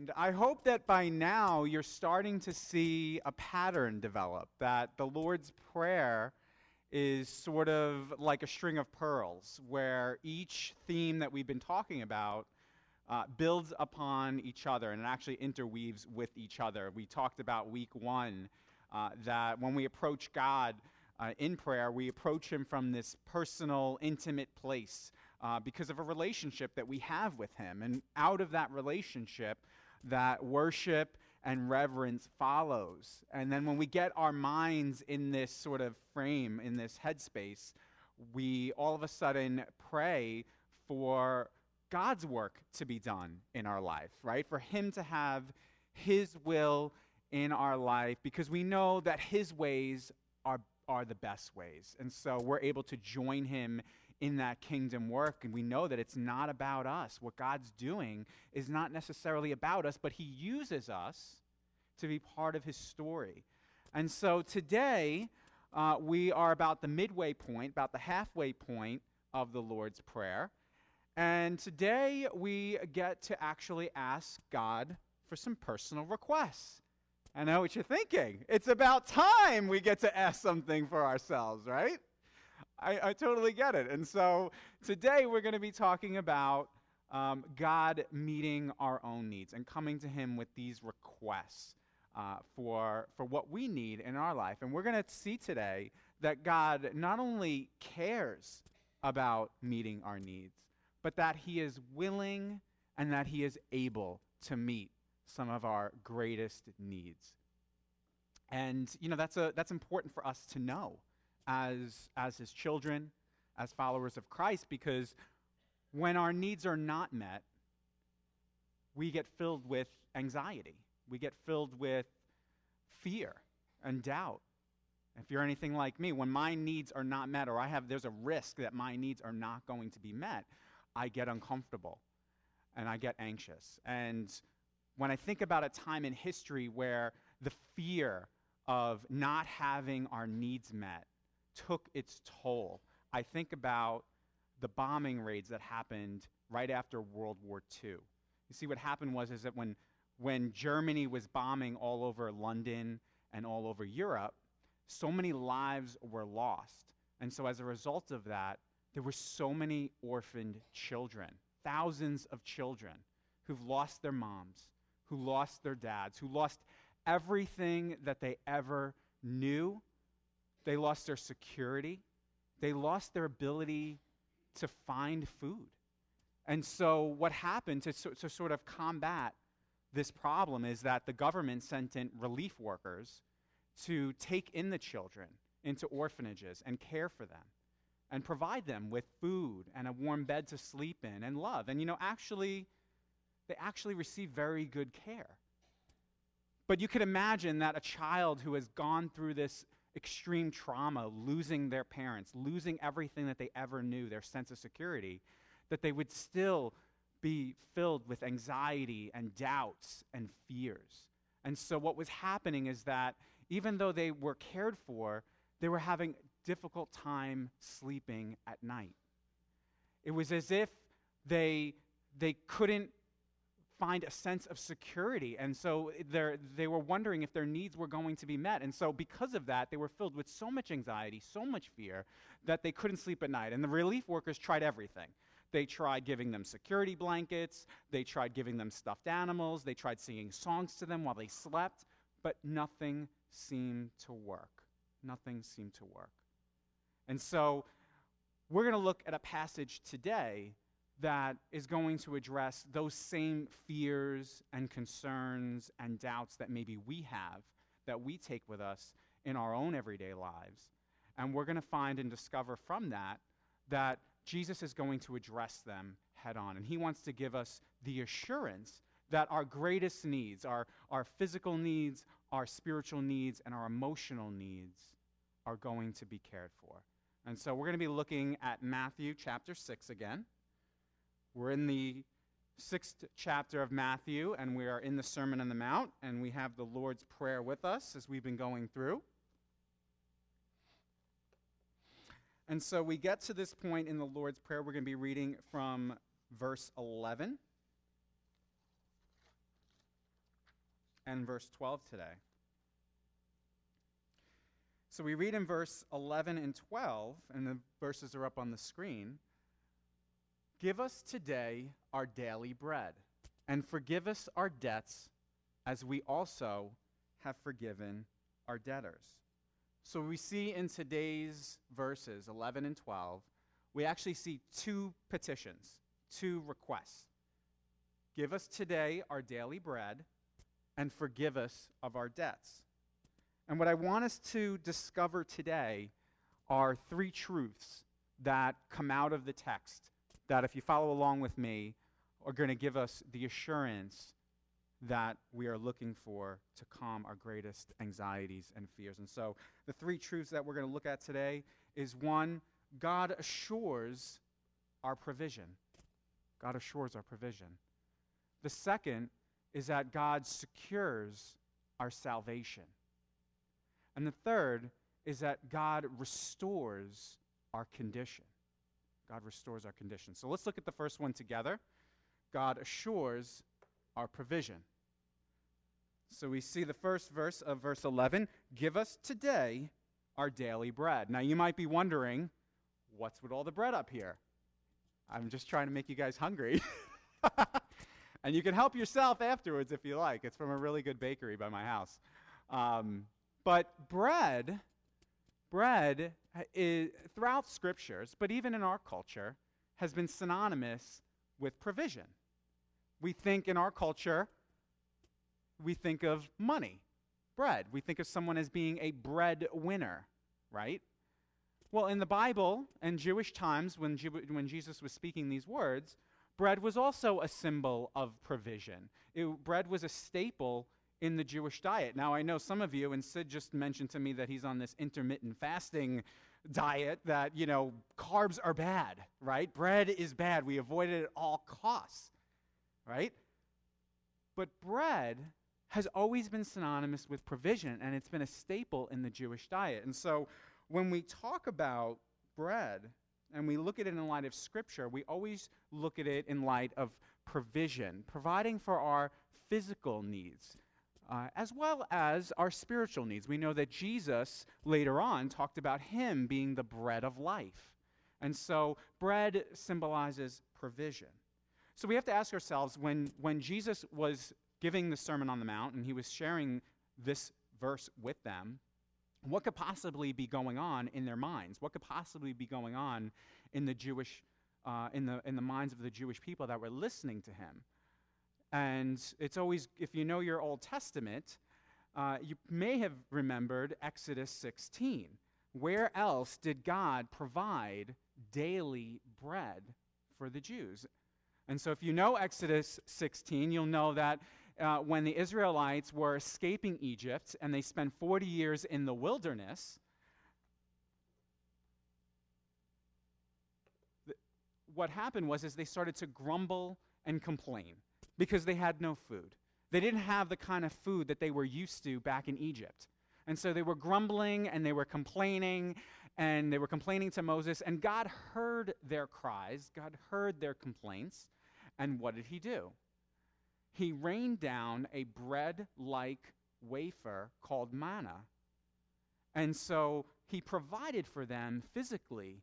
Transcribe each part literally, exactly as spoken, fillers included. And I hope that by now you're starting to see a pattern develop, that the Lord's Prayer is sort of like a string of pearls, where each theme that we've been talking about uh, builds upon each other, and it actually interweaves with each other. We talked about week one uh, that when we approach God uh, in prayer, we approach him from this personal, intimate place uh, because of a relationship that we have with him. And out of that relationship, that worship and reverence follows. And then when we get our minds in this sort of frame, in this headspace, we all of a sudden pray for God's work to be done in our life, right? For him to have his will in our life, because we know that his ways are, are the best ways. And so we're able to join him in that kingdom work, and we know that it's not about us. What God's doing is not necessarily about us, but he uses us to be part of his story. And so today, uh, we are about the midway point, about the halfway point of the Lord's Prayer. And today, we get to actually ask God for some personal requests. I know what you're thinking. It's about time we get to ask something for ourselves, right? I, I totally get it. And so today we're going to be talking about um, God meeting our own needs and coming to him with these requests uh, for, for what we need in our life. And we're going to see today that God not only cares about meeting our needs, but that he is willing and that he is able to meet some of our greatest needs. And, you know, that's, a, that's important for us to know. As, as his children, as followers of Christ, because when our needs are not met, we get filled with anxiety. We get filled with fear and doubt. If you're anything like me, when my needs are not met, or I have, there's a risk that my needs are not going to be met, I get uncomfortable and I get anxious. And when I think about a time in history where the fear of not having our needs met took its toll, I think about the bombing raids that happened right after World War Two. You see, what happened was is that when, when Germany was bombing all over London and all over Europe, so many lives were lost. And so as a result of that, there were so many orphaned children, thousands of children who've lost their moms, who lost their dads, who lost everything that they ever knew. They lost their security. They lost their ability to find food. And so what happened to, so, to sort of combat this problem is that the government sent in relief workers to take in the children into orphanages and care for them and provide them with food and a warm bed to sleep in and love. And, you know, actually, they actually received very good care. But you could imagine that a child who has gone through this extreme trauma, losing their parents, losing everything that they ever knew, their sense of security, that they would still be filled with anxiety and doubts and fears. And so what was happening is that even though they were cared for, they were having a difficult time sleeping at night. It was as if they, they couldn't find a sense of security, and so they were wondering if their needs were going to be met. And so because of that, they were filled with so much anxiety, so much fear, that they couldn't sleep at night. And the relief workers tried everything. They tried giving them security blankets, they tried giving them stuffed animals, they tried singing songs to them while they slept, but nothing seemed to work. Nothing seemed to work. And so we're going to look at a passage today that is going to address those same fears and concerns and doubts that maybe we have, that we take with us in our own everyday lives. And we're going to find and discover from that that Jesus is going to address them head on. And he wants to give us the assurance that our greatest needs, our, our physical needs, our spiritual needs, and our emotional needs are going to be cared for. And so we're going to be looking at Matthew chapter six again. We're in the sixth chapter of Matthew, and we are in the Sermon on the Mount, and we have the Lord's Prayer with us as we've been going through. And so we get to this point in the Lord's Prayer. We're going to be reading from verse eleven. and verse twelve today. So we read in verse eleven and twelve, and the verses are up on the screen. Give us today our daily bread, and forgive us our debts as we also have forgiven our debtors. So we see in today's verses eleven and twelve, we actually see two petitions, two requests. Give us today our daily bread, and forgive us of our debts. And what I want us to discover today are three truths that come out of the text that, if you follow along with me, are going to give us the assurance that we are looking for to calm our greatest anxieties and fears. And so the three truths that we're going to look at today is, one, God assures our provision. God assures our provision. The second is that God secures our salvation. And the third is that God restores our condition. God restores our condition. So let's look at the first one together. God assures our provision. So we see the first verse of verse eleven, give us today our daily bread. Now you might be wondering, what's with all the bread up here? I'm just trying to make you guys hungry. And you can help yourself afterwards if you like. It's from a really good bakery by my house. Um, but bread, bread is, throughout scriptures, but even in our culture, has been synonymous with provision. We think in our culture, we think of money, bread. We think of someone as being a breadwinner, right? Well, in the Bible and Jewish times, when, Jew- when Jesus was speaking these words, bread was also a symbol of provision. It, bread was a staple in the Jewish diet. Now, I know some of you, and Sid just mentioned to me that he's on this intermittent fasting diet that, you know, carbs are bad, right? Bread is bad. We avoid it at all costs, right? But bread has always been synonymous with provision, and it's been a staple in the Jewish diet. And so when we talk about bread, and we look at it in light of Scripture, we always look at it in light of provision, providing for our physical needs, uh, as well as our spiritual needs. We know that Jesus, later on, talked about him being the bread of life. And so bread symbolizes provision. So we have to ask ourselves, when, when Jesus was giving the Sermon on the Mount, and he was sharing this verse with them, what could possibly be going on in their minds? What could possibly be going on in the Jewish, uh, in the in the minds of the Jewish people that were listening to him? And it's always, if you know your Old Testament, uh, you may have remembered Exodus sixteen. Where else did God provide daily bread for the Jews? And so if you know Exodus sixteen, you'll know that Uh, when the Israelites were escaping Egypt and they spent forty years in the wilderness, th- what happened was is they started to grumble and complain because they had no food. They didn't have the kind of food that they were used to back in Egypt. And so they were grumbling and they were complaining and they were complaining to Moses, and God heard their cries. God heard their complaints. And what did he do? He rained down a bread-like wafer called manna. And so he provided for them physically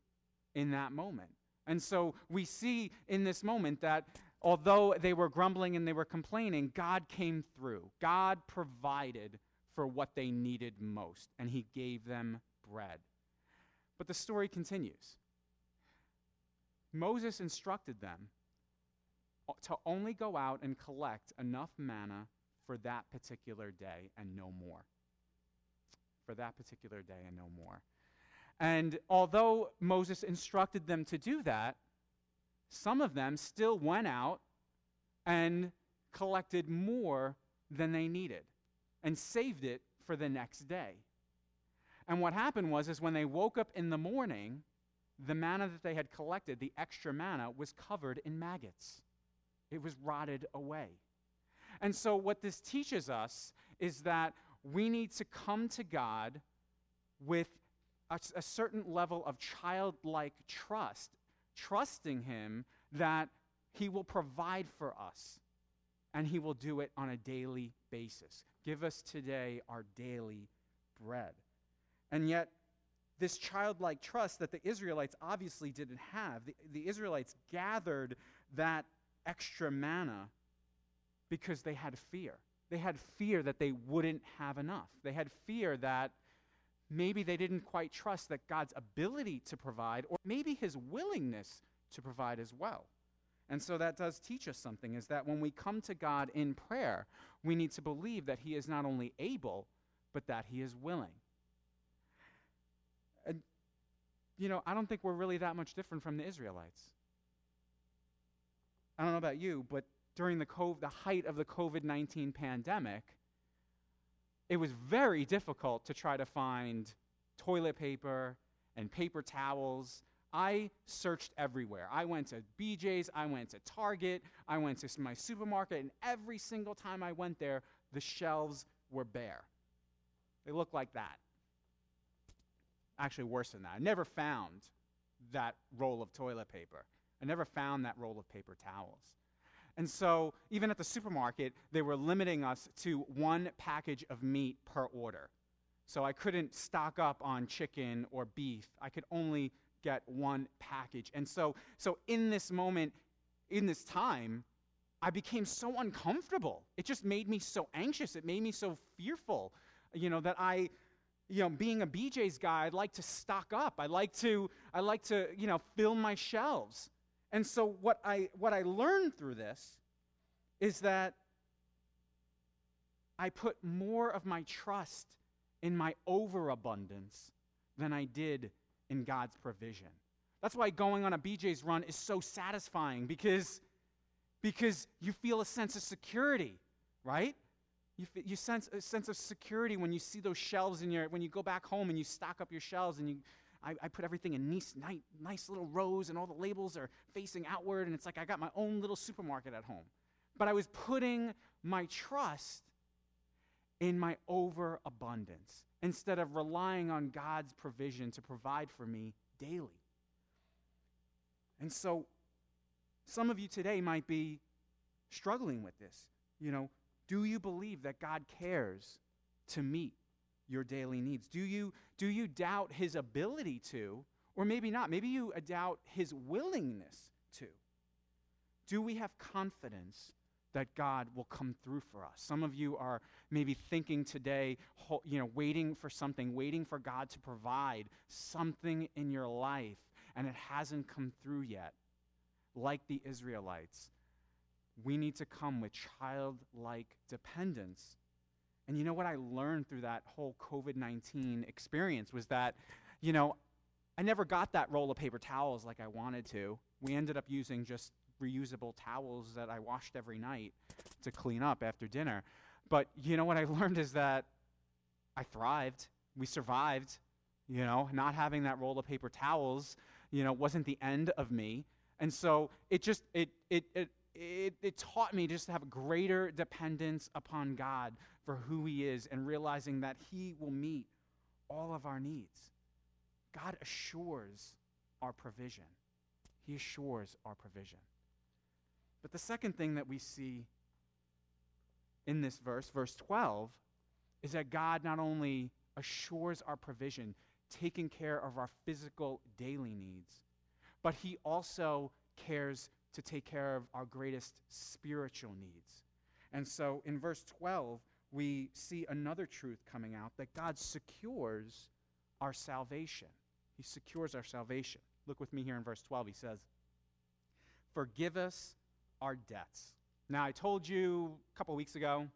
in that moment. And so we see in this moment that although they were grumbling and they were complaining, God came through. God provided for what they needed most, and he gave them bread. But the story continues. Moses instructed them to only go out and collect enough manna for that particular day and no more. For that particular day and no more. And although Moses instructed them to do that, some of them still went out and collected more than they needed and saved it for the next day. And what happened was is when they woke up in the morning, the manna that they had collected, the extra manna, was covered in maggots. It was rotted away. And so what this teaches us is that we need to come to God with a, a certain level of childlike trust, trusting him that he will provide for us and he will do it on a daily basis. Give us today our daily bread. And yet, this childlike trust that the Israelites obviously didn't have, the, the Israelites gathered that extra manna because they had fear. They had fear that they wouldn't have enough. They had fear that maybe they didn't quite trust that God's ability to provide, or maybe his willingness to provide as well. And so that does teach us something, is that when we come to God in prayer, we need to believe that he is not only able, but that he is willing. And, you know, I don't think we're really that much different from the Israelites. I don't know about you, but during the, co- the height of the covid nineteen pandemic, it was very difficult to try to find toilet paper and paper towels. I searched everywhere. I went to B J's, I went to Target, I went to my supermarket, and every single time I went there, the shelves were bare. They looked like that. Actually, worse than that. I never found that roll of toilet paper. I never found that roll of paper towels. And so even at the supermarket, they were limiting us to one package of meat per order. So I couldn't stock up on chicken or beef. I could only get one package. And so, so in this moment, in this time, I became so uncomfortable. It just made me so anxious. It made me so fearful, you know, that I, you know, being a B J's guy, I'd like to stock up. I like to, I like to, you know, fill my shelves. And so what I, what I learned through this is that I put more of my trust in my overabundance than I did in God's provision. That's why going on a B J's run is so satisfying, because, because you feel a sense of security, right? You, f- you sense a sense of security when you see those shelves in your, when you go back home and you stock up your shelves and you, I, I put everything in nice, nice, nice little rows and all the labels are facing outward and it's like I got my own little supermarket at home. But I was putting my trust in my overabundance instead of relying on God's provision to provide for me daily. And so some of you today might be struggling with this, you know. Do you believe that God cares to meet your daily needs? Do you, do you doubt his ability to, or maybe not? Maybe you doubt his willingness to. Do we have confidence that God will come through for us? Some of you are maybe thinking today, you know, waiting for something, waiting for God to provide something in your life, and it hasn't come through yet. Like the Israelites, we need to come with childlike dependence. And you know what I learned through that whole covid nineteen experience was that, you know, I never got that roll of paper towels like I wanted to. We ended up using just reusable towels that I washed every night to clean up after dinner. But you know what I learned is that I thrived. We survived. You know, not having that roll of paper towels, you know, wasn't the end of me. And so it just, it, it, it, It, it taught me just to have a greater dependence upon God for who he is and realizing that he will meet all of our needs. God assures our provision. He assures our provision. But the second thing that we see in this verse, verse twelve, is that God not only assures our provision, taking care of our physical daily needs, but he also cares to take care of our greatest spiritual needs. And so in verse twelve, we see another truth coming out, that God secures our salvation. He secures our salvation. Look with me here in verse twelve. He says, "Forgive us our debts." Now, I told you a couple weeks ago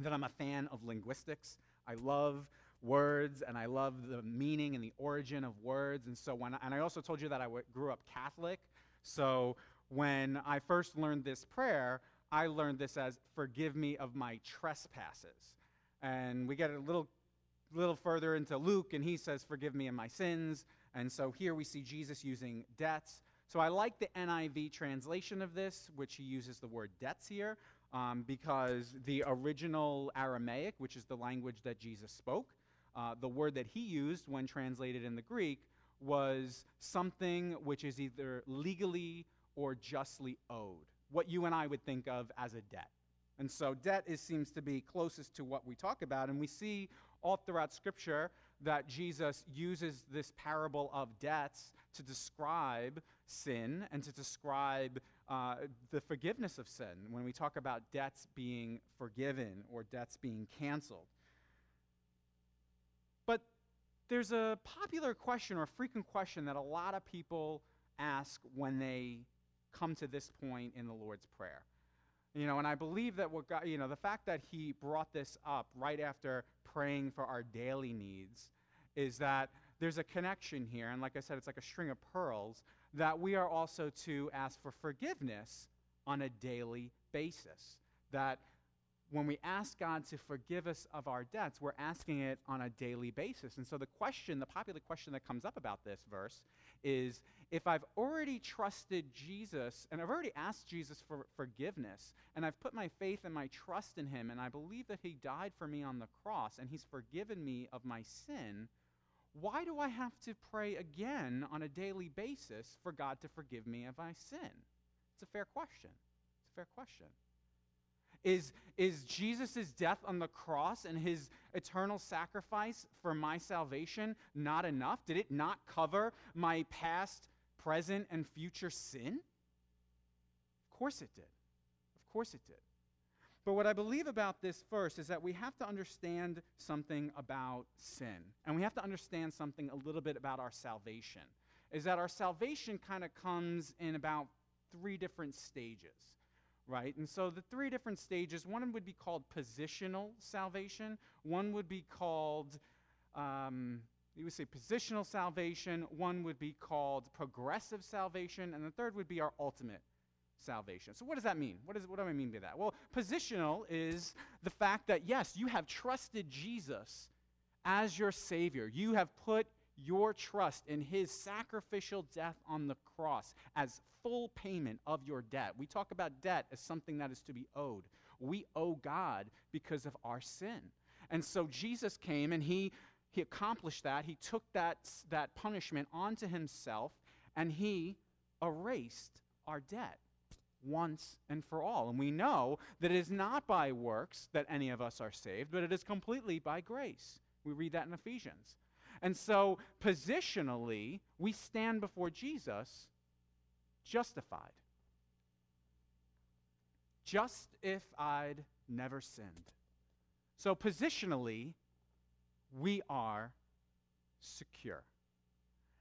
that I'm a fan of linguistics. I love words, and I love the meaning and the origin of words. And so when, and I also told you that I w- grew up Catholic, so when I first learned this prayer, I learned this as, "Forgive me of my trespasses." And we get a little little further into Luke, and he says, "Forgive me of my sins." And so here we see Jesus using debts. So I like the N I V translation of this, which he uses the word debts here, um, because the original Aramaic, which is the language that Jesus spoke, uh, the word that he used when translated in the Greek was something which is either legally or justly owed, what you and I would think of as a debt, And so debt is, seems to be closest to what we talk about. And we see all throughout Scripture that Jesus uses this parable of debts to describe sin and to describe uh, the forgiveness of sin when we talk about debts being forgiven or debts being canceled. But there's a popular question or a frequent question that a lot of people ask when they come to this point in the Lord's Prayer. You know, and I believe that what God, you know, the fact that he brought this up right after praying for our daily needs is that there's a connection here. And like I said, it's like a string of pearls that we are also to ask for forgiveness on a daily basis. That when we ask God to forgive us of our debts, we're asking it on a daily basis. And so the question, the popular question that comes up about this verse is, if I've already trusted Jesus, and I've already asked Jesus for forgiveness, and I've put my faith and my trust in him, and I believe that he died for me on the cross, and he's forgiven me of my sin, why do I have to pray again on a daily basis for God to forgive me of my sin? It's a fair question. It's a fair question. Is, is Jesus' death on the cross and his eternal sacrifice for my salvation not enough? Did it not cover my past, present, and future sin? Of course it did. Of course it did. But what I believe about this verse is that we have to understand something about sin. And we have to understand something a little bit about our salvation. Is that our salvation kind of comes in about three different stages. Right? And so the three different stages, one would be called positional salvation, one would be called, um, you would say positional salvation, one would be called progressive salvation, and the third would be our ultimate salvation. So what does that mean? What, is, what do I mean by that? Well, positional is the fact that, yes, you have trusted Jesus as your Savior. You have put your trust in his sacrificial death on the cross as full payment of your debt. We talk about debt as something that is to be owed. We owe God because of our sin. And so Jesus came and he, he accomplished that. He took that, that punishment onto himself and he erased our debt once and for all. And we know that it is not by works that any of us are saved, but it is completely by grace. We read that in Ephesians. And so, positionally, we stand before Jesus justified. Just if I'd never sinned. So, positionally, we are secure.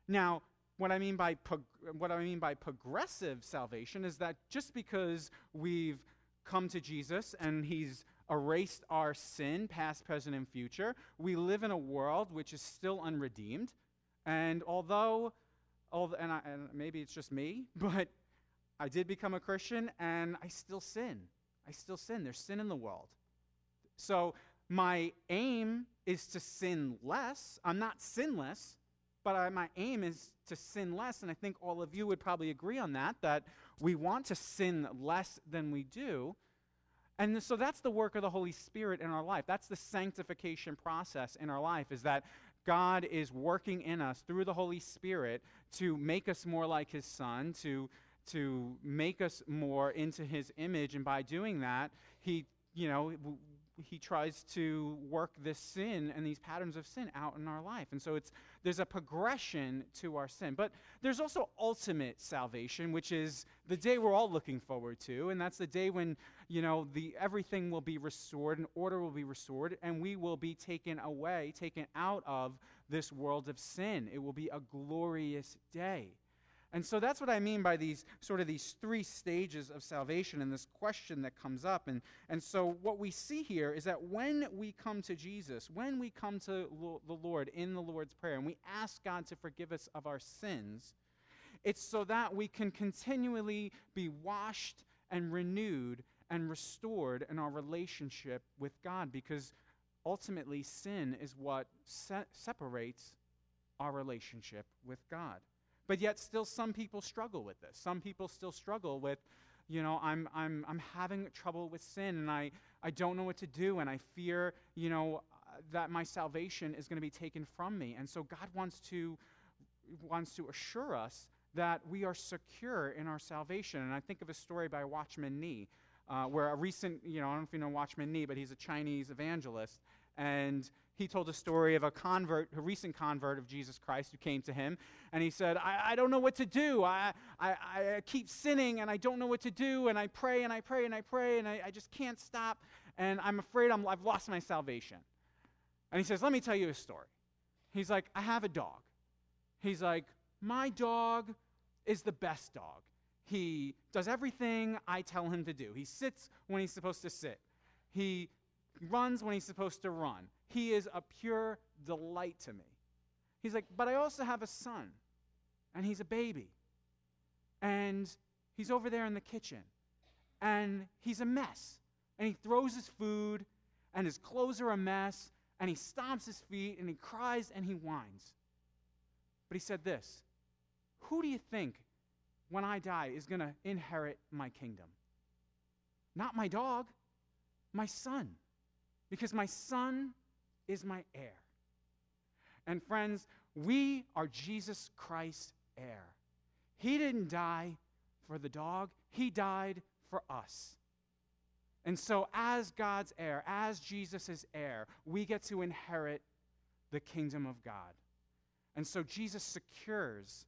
Now, what I mean by prog- what I mean by progressive salvation is that just because we've come to Jesus and he's erased our sin, past, present, and future. We live in a world which is still unredeemed. And although, and, I, and maybe it's just me, but I did become a Christian and I still sin. I still sin. There's sin in the world. So my aim is to sin less. I'm not sinless, but I, my aim is to sin less. And I think all of you would probably agree on that, that we want to sin less than we do. And so that's the work of the Holy Spirit in our life. That's the sanctification process in our life, is that God is working in us through the Holy Spirit to make us more like his Son, to, to make us more into his image. And by doing that, he, you know, he tries to work this sin and these patterns of sin out in our life. And so it's there's a progression to our sin. But there's also ultimate salvation, which is the day we're all looking forward to. And that's the day when, you know, the everything will be restored and order will be restored and we will be taken away, taken out of this world of sin. It will be a glorious day. And so that's what I mean by these sort of these three stages of salvation and this question that comes up. And, and so what we see here is that when we come to Jesus, when we come to lo- the Lord in the Lord's Prayer and we ask God to forgive us of our sins, it's so that we can continually be washed and renewed and restored in our relationship with God, because ultimately sin is what se- separates our relationship with God. But yet still some people struggle with this. Some people still struggle with, you know, I'm I'm I'm having trouble with sin and I, I don't know what to do and I fear, you know, that my salvation is going to be taken from me. And so God wants to wants to assure us that we are secure in our salvation. And I think of a story by Watchman Nee. uh, where a recent, you know, I don't know if you know Watchman Nee, but he's a Chinese evangelist, and he told a story of a convert, a recent convert of Jesus Christ who came to him, and he said, I, I don't know what to do. I, I, I keep sinning, and I don't know what to do, and I pray, and I pray, and I pray, and I, I just can't stop, and I'm afraid I'm, I've lost my salvation. And he says, let me tell you a story. He's like, I have a dog. He's like, my dog is the best dog. He does everything I tell him to do. He sits when he's supposed to sit. He runs when he's supposed to run. He is a pure delight to me. He's like, but I also have a son, and he's a baby, and he's over there in the kitchen, and he's a mess, and he throws his food, and his clothes are a mess, and he stomps his feet, and he cries, and he whines. But he said this, who do you think when I die is going to inherit my kingdom? Not my dog, my son, because my son is my heir. And friends, we are Jesus Christ's heir. He didn't die for the dog. He died for us. And so as God's heir, as Jesus' heir, we get to inherit the kingdom of God. And so Jesus secures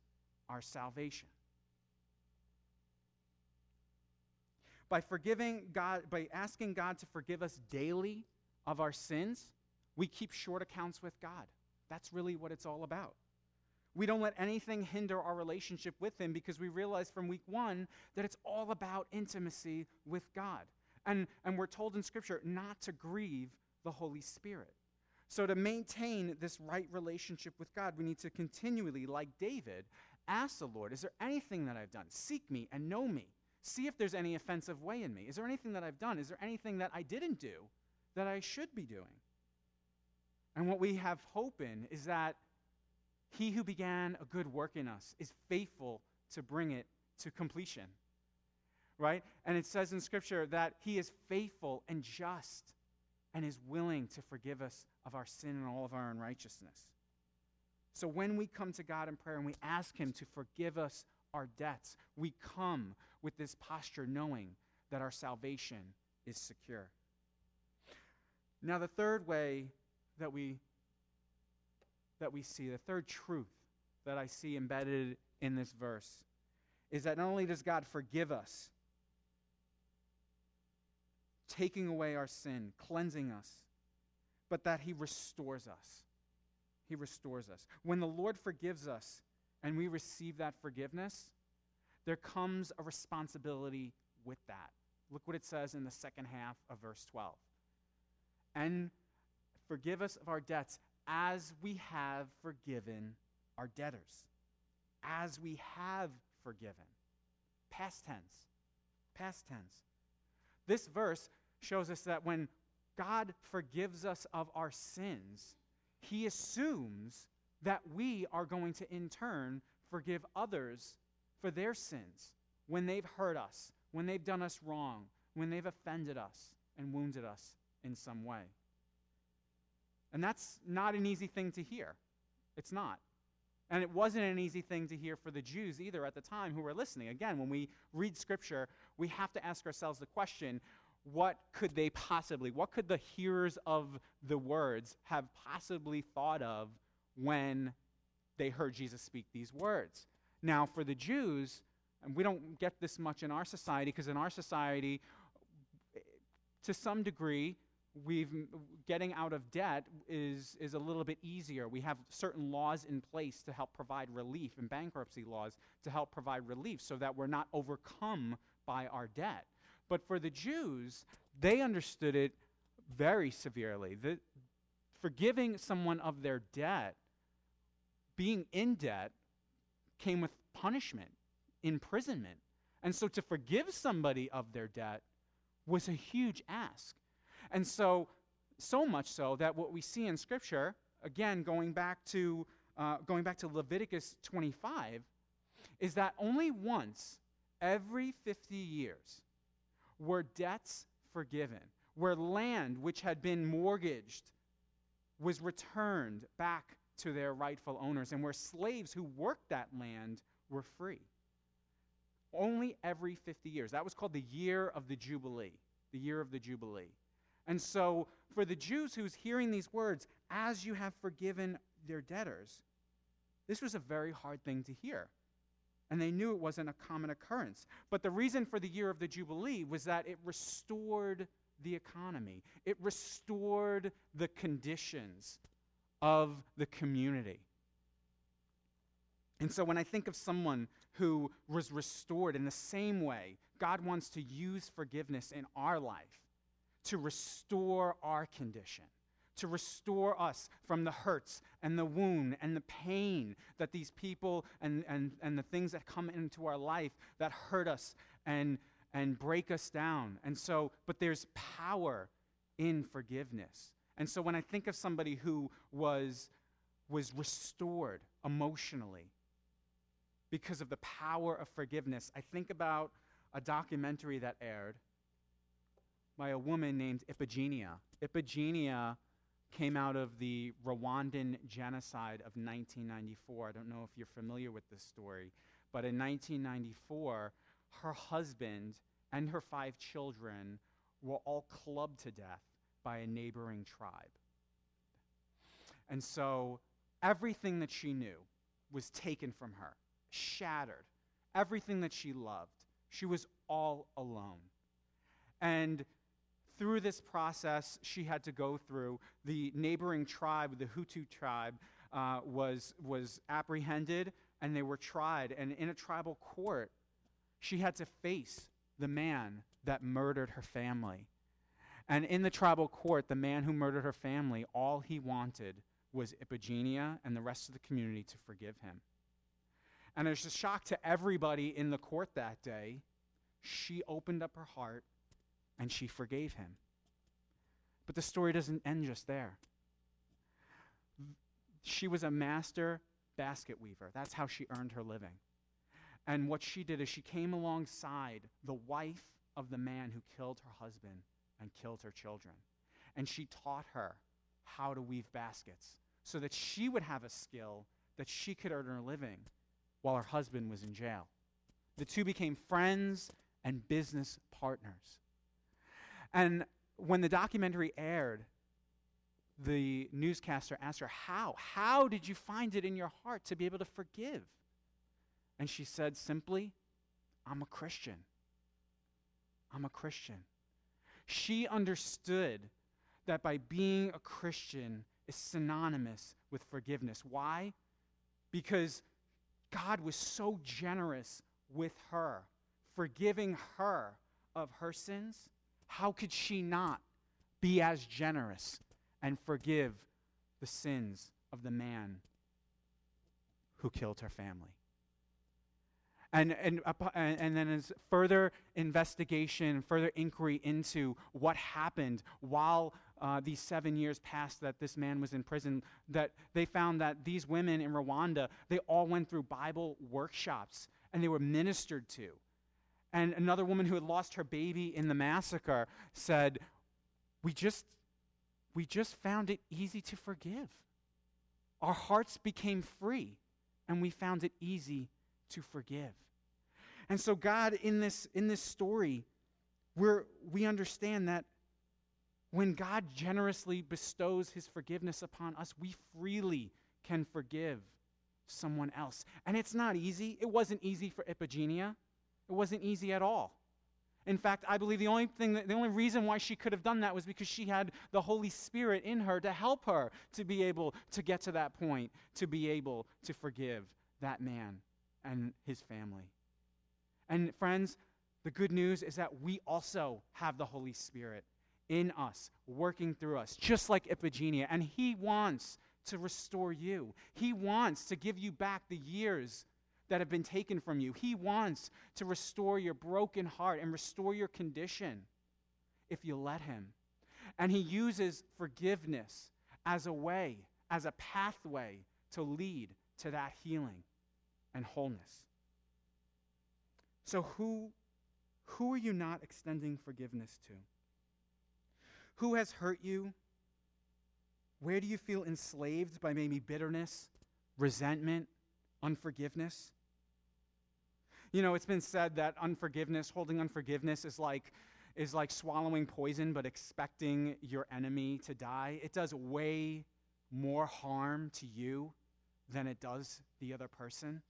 our salvation. By forgiving God, by asking God to forgive us daily of our sins, we keep short accounts with God. That's really what it's all about. We don't let anything hinder our relationship with Him because we realize from week one that it's all about intimacy with God. And, and we're told in Scripture not to grieve the Holy Spirit. So to maintain this right relationship with God, we need to continually, like David, ask the Lord, is there anything that I've done? Seek me and know me. See if there's any offensive way in me. Is there anything that I've done? Is there anything that I didn't do that I should be doing? And what we have hope in is that He who began a good work in us is faithful to bring it to completion. Right? And it says in Scripture that He is faithful and just and is willing to forgive us of our sin and all of our unrighteousness. So when we come to God in prayer and we ask Him to forgive us our debts, we come with this posture knowing that our salvation is secure. Now the third way that we, that we see, the third truth that I see embedded in this verse is that not only does God forgive us, taking away our sin, cleansing us, but that He restores us. He restores us. When the Lord forgives us and we receive that forgiveness, there comes a responsibility with that. Look what it says in the second half of verse twelve. And forgive us of our debts as we have forgiven our debtors. As we have forgiven. Past tense. Past tense. This verse shows us that when God forgives us of our sins, He assumes that we are going to, in turn, forgive others for their sins when they've hurt us, when they've done us wrong, when they've offended us and wounded us in some way. And that's not an easy thing to hear. It's not. And it wasn't an easy thing to hear for the Jews either at the time who were listening. Again, when we read Scripture, we have to ask ourselves the question, what could they possibly, what could the hearers of the words have possibly thought of when they heard Jesus speak these words? Now, for the Jews, and we don't get this much in our society, because in our society, to some degree, we've getting out of debt is, is a little bit easier. We have certain laws in place to help provide relief, and bankruptcy laws to help provide relief so that we're not overcome by our debt. But for the Jews, they understood it very severely. The, forgiving someone of their debt, being in debt, came with punishment, imprisonment. And so to forgive somebody of their debt was a huge ask. And so, so much so that what we see in Scripture, again, going back to, uh, going back to Leviticus twenty-five, is that only once every fifty years were debts forgiven, where land which had been mortgaged was returned back to their rightful owners, and where slaves who worked that land were free. only every fifty years. That was called the year of the Jubilee, the year of the Jubilee. And so for the Jews who's hearing these words, as you have forgiven their debtors, this was a very hard thing to hear. And they knew it wasn't a common occurrence. But the reason for the year of the Jubilee was that it restored the economy. It restored the conditions of the community. And so when I think of someone who was restored in the same way, God wants to use forgiveness in our life to restore our condition, to restore us from the hurts and the wound and the pain that these people and, and, and the things that come into our life that hurt us and, and break us down. And so, but there's power in forgiveness. And so when I think of somebody who was, was restored emotionally because of the power of forgiveness, I think about a documentary that aired by a woman named Iphigenia. Iphigenia came out of the Rwandan genocide of nineteen ninety-four. I don't know if you're familiar with this story, but in nineteen ninety-four, her husband and her five children were all clubbed to death by a neighboring tribe. And so everything that she knew was taken from her, shattered. Everything that she loved, she was all alone. And through this process, she had to go through. The neighboring tribe, the Hutu tribe, uh, was, was apprehended, and they were tried. And in a tribal court, she had to face the man that murdered her family. And in the tribal court, the man who murdered her family, all he wanted was Iphigenia and the rest of the community to forgive him. And it was a shock to everybody in the court that day. She opened up her heart, and she forgave him. But the story doesn't end just there. She was a master basket weaver. That's how she earned her living. And what she did is she came alongside the wife of the man who killed her husband and killed her children. And she taught her how to weave baskets so that she would have a skill that she could earn her living while her husband was in jail. The two became friends and business partners. And when the documentary aired, the newscaster asked her, how? How did you find it in your heart to be able to forgive? And she said simply, I'm a Christian. I'm a Christian. She understood that by being a Christian is synonymous with forgiveness. Why? Because God was so generous with her, forgiving her of her sins. How could she not be as generous and forgive the sins of the man who killed her family? And, and, and then as further investigation, further inquiry into what happened while uh, these seven years passed that this man was in prison, that they found that these women in Rwanda, they all went through Bible workshops and they were ministered to. And another woman who had lost her baby in the massacre said, we just, we just found it easy to forgive. Our hearts became free, and we found it easy to forgive. And so God, in this, in this story, we're, we understand that when God generously bestows his forgiveness upon us, we freely can forgive someone else. And it's not easy. It wasn't easy for Iphigenia. It wasn't easy at all. In fact, I believe the only thing, that, the only reason why she could have done that was because she had the Holy Spirit in her to help her to be able to get to that point, to be able to forgive that man and his family. And friends, the good news is that we also have the Holy Spirit in us, working through us, just like Iphigenia. And he wants to restore you. He wants to give you back the years that have been taken from you. He wants to restore your broken heart and restore your condition if you let him. And he uses forgiveness as a way, as a pathway to lead to that healing and wholeness. So who, who are you not extending forgiveness to? Who has hurt you? Where do you feel enslaved by maybe bitterness, resentment, unforgiveness? You know, it's been said that unforgiveness, holding unforgiveness is like, is like swallowing poison but expecting your enemy to die. It does way more harm to you than it does the other person.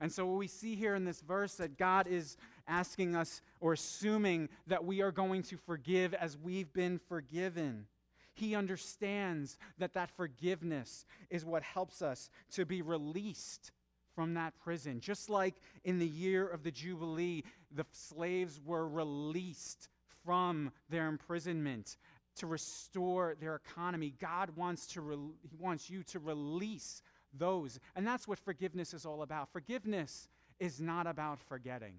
And so what we see here in this verse, that God is asking us or assuming that we are going to forgive as we've been forgiven. He understands that that forgiveness is what helps us to be released from that prison. Just like in the year of the Jubilee, the slaves were released from their imprisonment to restore their economy. God wants to re- He wants you to release those. And that's what forgiveness is all about. Forgiveness is not about forgetting.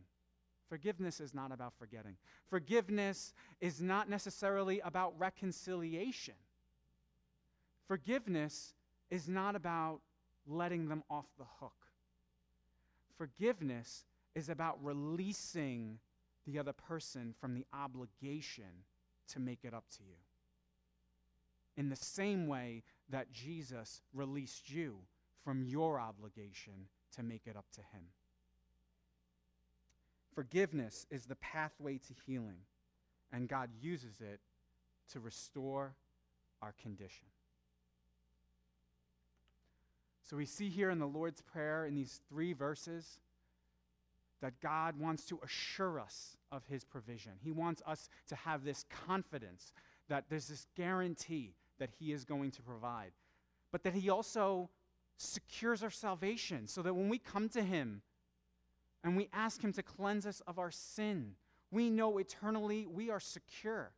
Forgiveness is not about forgetting. Forgiveness is not necessarily about reconciliation. Forgiveness is not about letting them off the hook. Forgiveness is about releasing the other person from the obligation to make it up to you. In the same way that Jesus released you from your obligation to make it up to him. Forgiveness is the pathway to healing, and God uses it to restore our condition. So we see here in the Lord's Prayer in these three verses that God wants to assure us of his provision. He wants us to have this confidence that there's this guarantee that he is going to provide, but that he also secures our salvation so that when we come to him, and we ask him to cleanse us of our sin, we know eternally we are secure,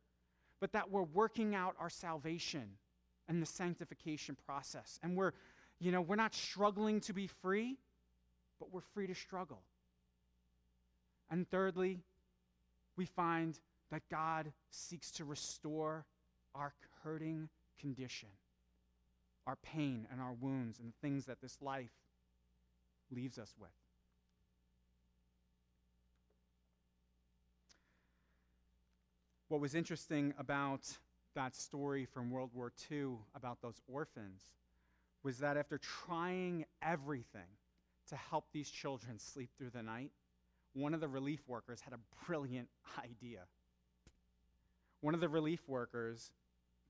but that we're working out our salvation and the sanctification process. And we're, you know, we're not struggling to be free, but we're free to struggle. And thirdly, we find that God seeks to restore our hurting condition, our pain and our wounds and the things that this life leaves us with. What was interesting about that story from World War Two about those orphans was that after trying everything to help these children sleep through the night, one of the relief workers had a brilliant idea. One of the relief workers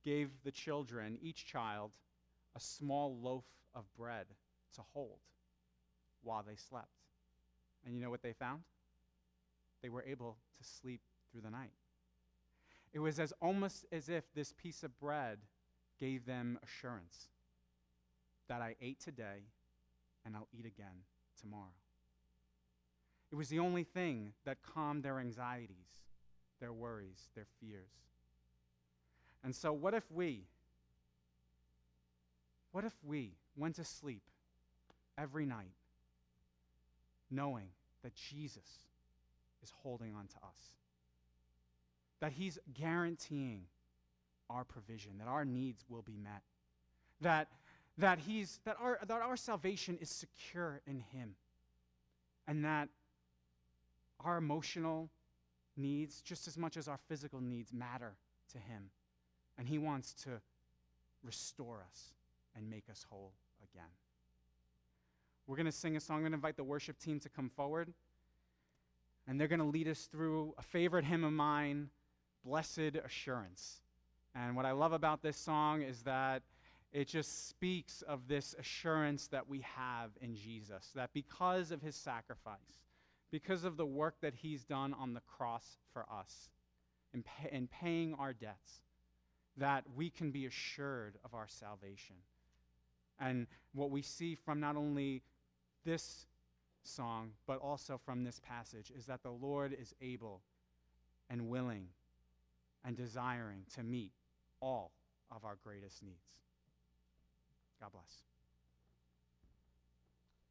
gave the children, each child, a small loaf of bread to hold while they slept. And you know what they found? They were able to sleep through the night. It was as almost as if this piece of bread gave them assurance that I ate today and I'll eat again tomorrow. It was the only thing that calmed their anxieties, their worries, their fears. And so what if we, what if we went to sleep every night knowing that Jesus is holding on to us? That he's guaranteeing our provision, that our needs will be met, that, that, he's, that, our, that our salvation is secure in him, and that our emotional needs, just as much as our physical needs, matter to him, and he wants to restore us and make us whole again. We're going to sing a song. I'm going to invite the worship team to come forward, and they're going to lead us through a favorite hymn of mine, Blessed Assurance. And what I love about this song is that it just speaks of this assurance that we have in Jesus, that because of his sacrifice, because of the work that he's done on the cross for us in, pay, in paying our debts, that we can be assured of our salvation. And what we see from not only this song, but also from this passage, is that the Lord is able and willing and desiring to meet all of our greatest needs. God bless.